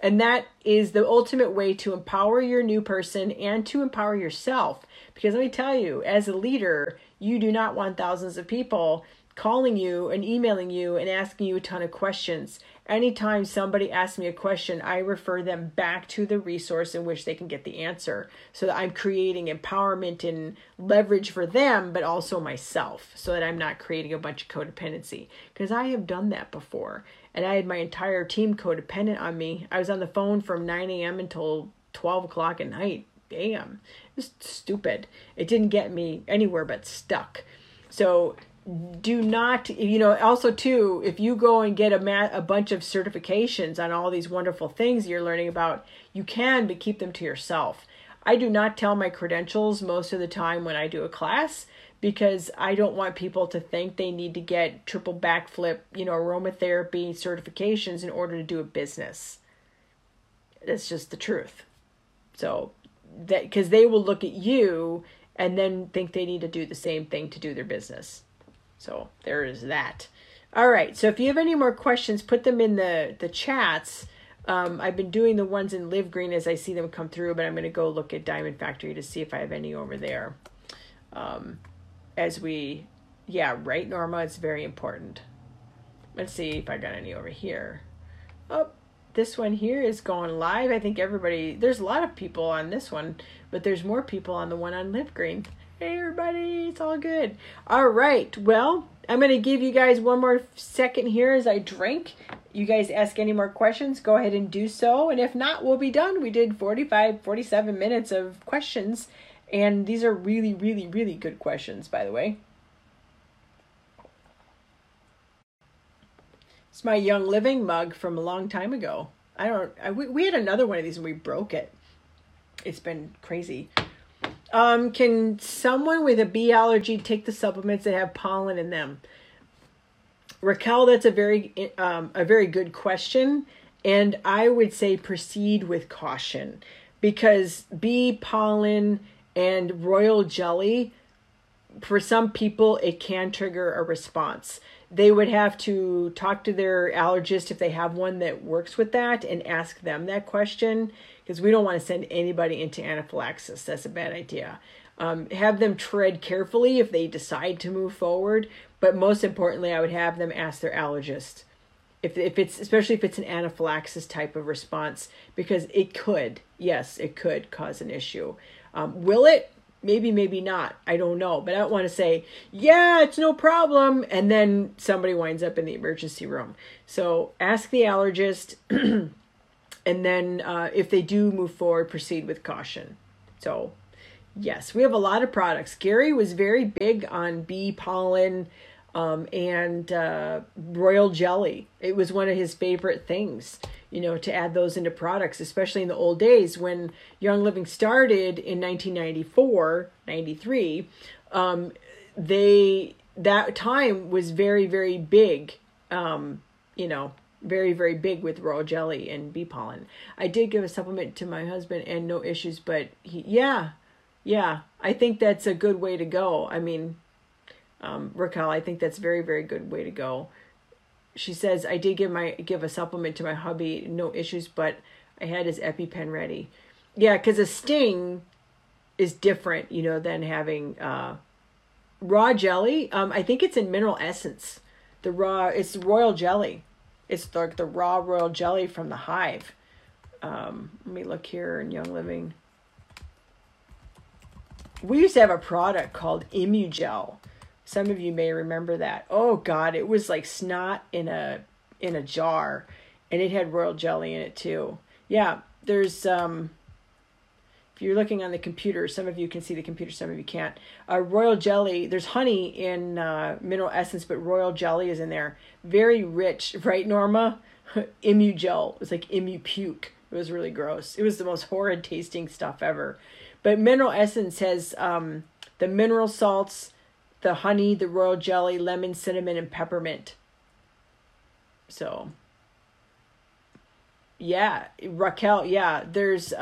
And that is the ultimate way to empower your new person and to empower yourself. Because let me tell you, as a leader, you do not want thousands of people calling you and emailing you and asking you a ton of questions. Anytime somebody asks me a question, I refer them back to the resource in which they can get the answer, so that I'm creating empowerment and leverage for them, but also myself, so that I'm not creating a bunch of codependency, because I have done that before. And I had my entire team codependent on me. I was on the phone from 9 a.m. until 12 o'clock at night. Damn, it was stupid. It didn't get me anywhere but stuck. So do not, you know, also too, if you go and get a bunch of certifications on all these wonderful things you're learning about, you can, but keep them to yourself. I do not tell my credentials most of the time when I do a class, because I don't want people to think they need to get triple backflip, you know, aromatherapy certifications in order to do a business. That's just the truth. So that, because they will look at you and then think they need to do the same thing to do their business. So there is that. All right. So if you have any more questions, put them in the chats. I've been doing the ones in LifeGreen as I see them come through, but I'm going to go look at Diamond Factory to see if I have any over there. Right, Norma, it's very important. Let's see if I got any over here. Oh, this one here is going live. I think everybody, there's a lot of people on this one, but there's more people on the one on LifeGreen. Hey everybody, it's all good. All right, well, I'm going to give you guys one more second here as I drink. You guys ask any more questions, go ahead and do so. And if not, we'll be done. We did 47 minutes of questions. And these are really, really, really good questions, by the way. It's my Young Living mug from a long time ago. We had another one of these and we broke it. It's been crazy. Can someone with a bee allergy take the supplements that have pollen in them? Raquel, that's a very good question. And I would say proceed with caution, because bee pollen and royal jelly, for some people, it can trigger a response. They would have to talk to their allergist if they have one that works with that and ask them that question, because we don't want to send anybody into anaphylaxis. That's a bad idea. Have them tread carefully if they decide to move forward. But most importantly, I would have them ask their allergist, especially if it's an anaphylaxis type of response, because it could cause an issue. Will it? Maybe, maybe not. I don't know. But I don't want to say, yeah, it's no problem, and then somebody winds up in the emergency room. So ask the allergist, and then if they do move forward, proceed with caution. So yes, we have a lot of products. Gary was very big on bee pollen and royal jelly. It was one of his favorite things, you know, to add those into products, especially in the old days when Young Living started in 1994, 93, that time was very, very big, very, very big with royal jelly and bee pollen. I did give a supplement to my husband and no issues, but he, I think that's a good way to go. I mean, Raquel, I think that's a very, very good way to go. She says, I did give a supplement to my hubby, no issues, but I had his EpiPen ready. Yeah, because a sting is different, you know, than having raw jelly. I think it's in Mineral Essence. It's royal jelly. It's like the raw royal jelly from the hive. Let me look here in Young Living. We used to have a product called ImmuGel. Some of you may remember that. Oh God, it was like snot in a jar, and it had royal jelly in it too. Yeah, there's if you're looking on the computer, some of you can see the computer, some of you can't. Royal jelly, there's honey in Mineral Essence, but royal jelly is in there. Very rich, right, Norma? ImmuGel. It was like ImmuPuke. It was really gross. It was the most horrid tasting stuff ever. But Mineral Essence has the mineral salts, the honey, the royal jelly, lemon, cinnamon, and peppermint. So, yeah, Raquel, yeah, there's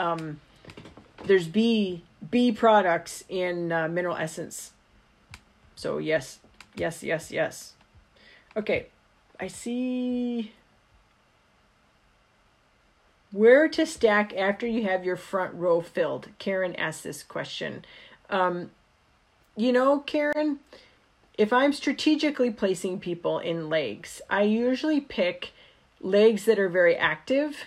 bee products in Mineral Essence. So, yes, yes, yes, yes. Okay, I see where to stack after you have your front row filled. Karen asked this question. You know, Karen, if I'm strategically placing people in legs, I usually pick legs that are very active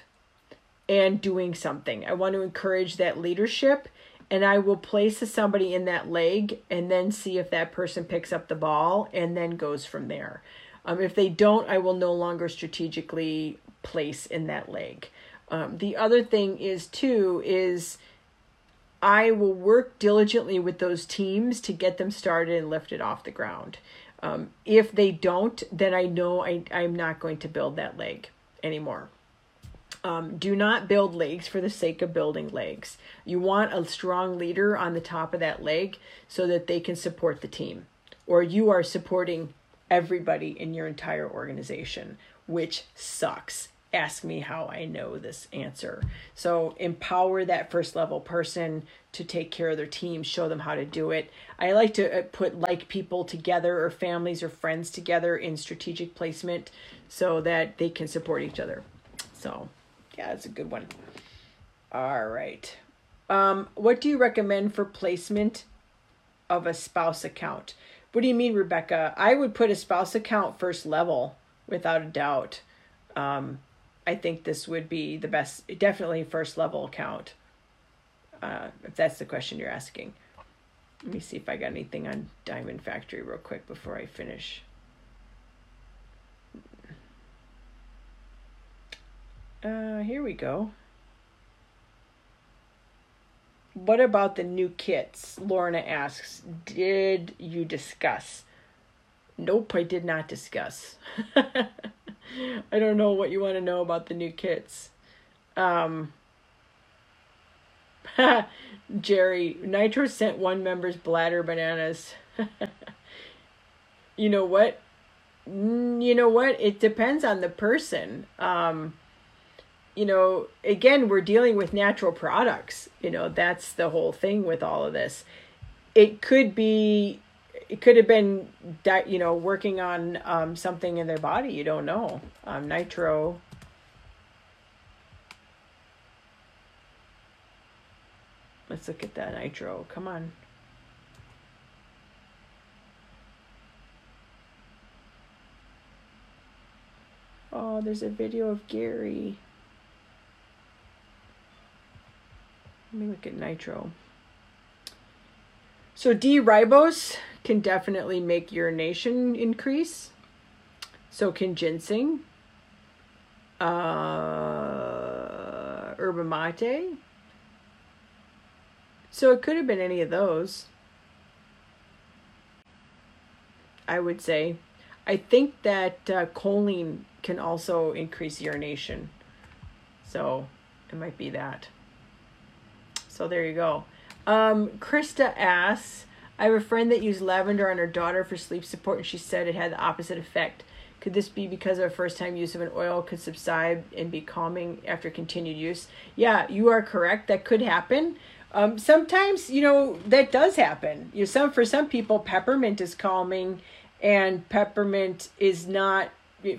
and doing something. I want to encourage that leadership, and I will place somebody in that leg and then see if that person picks up the ball and then goes from there. If they don't, I will no longer strategically place in that leg. The other thing is too is I will work diligently with those teams to get them started and lifted off the ground. If they don't, then I know I'm not going to build that leg anymore. Do not build legs for the sake of building legs. You want a strong leader on the top of that leg so that they can support the team, or you are supporting everybody in your entire organization, which sucks. Ask me how I know this answer. So empower that first level person to take care of their team, show them how to do it. I like to put like people together, or families or friends together in strategic placement so that they can support each other. So yeah, that's a good one. All right. What do you recommend for placement of a spouse account? What do you mean, Rebecca? I would put a spouse account first level without a doubt. I think this would be the best, definitely first level account. If that's the question you're asking. Let me see if I got anything on Diamond Factory real quick before I finish. Here we go. What about the new kits? Lorna asks, did you discuss? Nope, I did not discuss. I don't know what you want to know about the new kits. Jerry, Nitro sent one member's bladder bananas. You know what? You know what? It depends on the person. You know, again, we're dealing with natural products. You know, that's the whole thing with all of this. It could have been, you know, working on something in their body. You don't know. Nitro. Let's look at that Nitro. Come on. Oh, there's a video of Gary. Let me look at Nitro. So D-ribose can definitely make urination increase. So can ginseng. Yerba mate. So it could have been any of those, I would say. I think that choline can also increase urination. So it might be that. So there you go. Krista asks, I have a friend that used lavender on her daughter for sleep support, and she said it had the opposite effect. Could this be because of her first time use of an oil could subside and be calming after continued use? Yeah, you are correct. That could happen. Sometimes, you know, that does happen. You know, for some people, peppermint is calming, and peppermint is not,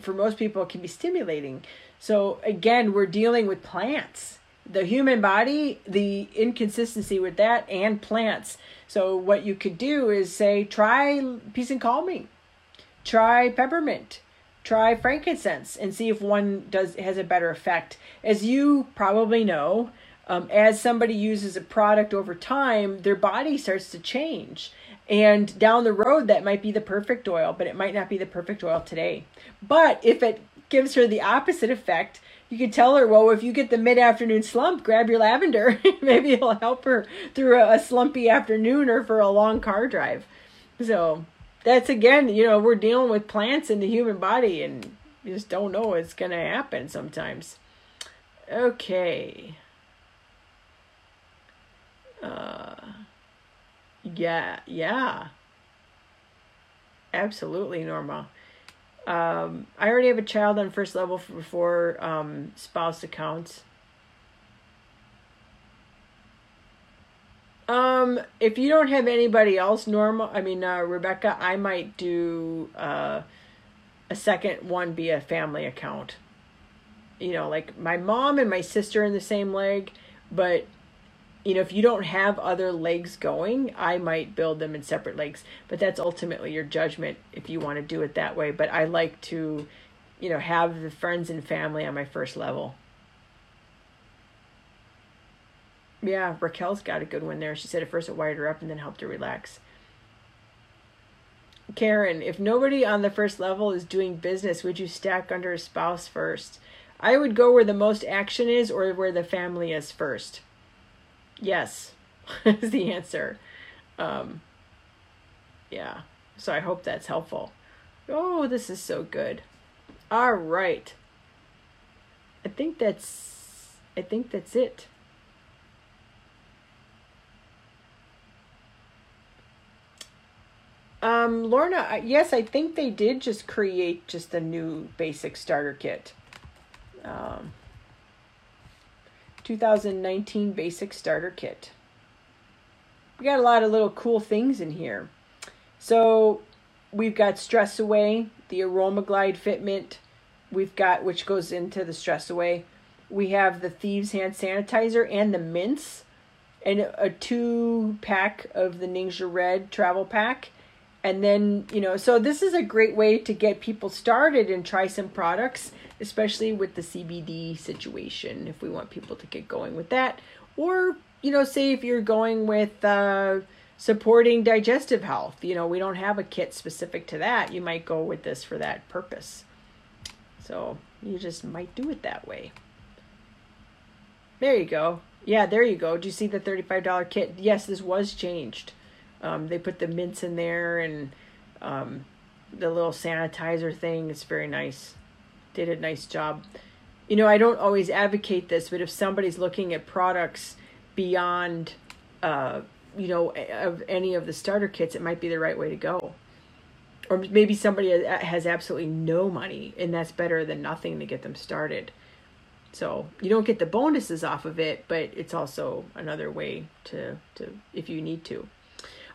for most people, it can be stimulating. So again, we're dealing with plants. The human body, the inconsistency with that, and plants. So what you could do is say, try Peace and Calming, try peppermint, try frankincense, and see if one has a better effect. As you probably know, as somebody uses a product over time, their body starts to change. And down the road, that might be the perfect oil, but it might not be the perfect oil today. But if it gives her the opposite effect, you could tell her, well, if you get the mid-afternoon slump, grab your lavender. Maybe it'll help her through a slumpy afternoon or for a long car drive. So that's, again, you know, we're dealing with plants in the human body, and you just don't know what's going to happen sometimes. Okay. Yeah. Absolutely, Norma. I already have a child on first level for 4 spouse accounts. If you don't have anybody else, Norma, Rebecca, I might do a second one be a family account. You know, like my mom and my sister in the same leg, but you know, if you don't have other legs going, I might build them in separate legs, but that's ultimately your judgment if you want to do it that way. But I like to, you know, have the friends and family on my first level. Yeah, Raquel's got a good one there. She said at first it wired her up and then helped her relax. Karen, if nobody on the first level is doing business, would you stack under a spouse first? I would go where the most action is or where the family is first. Yes, is the answer. Yeah, so I hope that's helpful. Oh, this is so good. All right. I think that's it. Lorna, yes, I think they did just create just the new basic starter kit. 2019 basic starter kit. We got a lot of little cool things in here. So we've got Stress Away, the Aromaglide fitment, we've got, which goes into the Stress Away. We have the Thieves hand sanitizer and the mints, and a 2-pack of the Ningxia Red travel pack. And then, you know, so this is a great way to get people started and try some products, especially with the CBD situation, if we want people to get going with that. Or, you know, say if you're going with supporting digestive health, you know, we don't have a kit specific to that. You might go with this for that purpose. So you just might do it that way. There you go. Yeah, there you go. Do you see the $35 kit? Yes, this was changed. They put the mints in there and the little sanitizer thing. It's very nice. Did a nice job. You know, I don't always advocate this, but if somebody's looking at products beyond, you know, of any of the starter kits, it might be the right way to go. Or maybe somebody has absolutely no money, and that's better than nothing to get them started. So you don't get the bonuses off of it, but it's also another way to if you need to.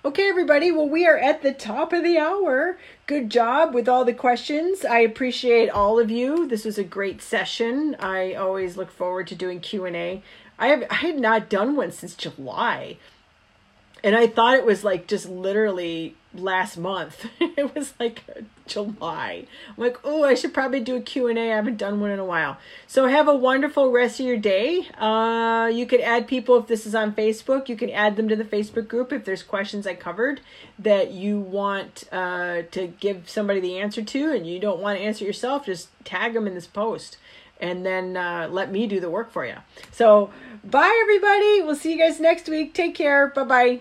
Okay, everybody. Well, we are at the top of the hour. Good job with all the questions. I appreciate all of you. This was a great session. I always look forward to doing Q&A. I had not done one since July. And I thought it was like just literally last month. It was like July. I'm like, oh, I should probably do a Q&A. I haven't done one in a while. So have a wonderful rest of your day. You can add people if this is on Facebook. You can add them to the Facebook group if there's questions I covered that you want to give somebody the answer to and you don't want to answer yourself. Just tag them in this post. And then let me do the work for you. So bye, everybody. We'll see you guys next week. Take care. Bye-bye.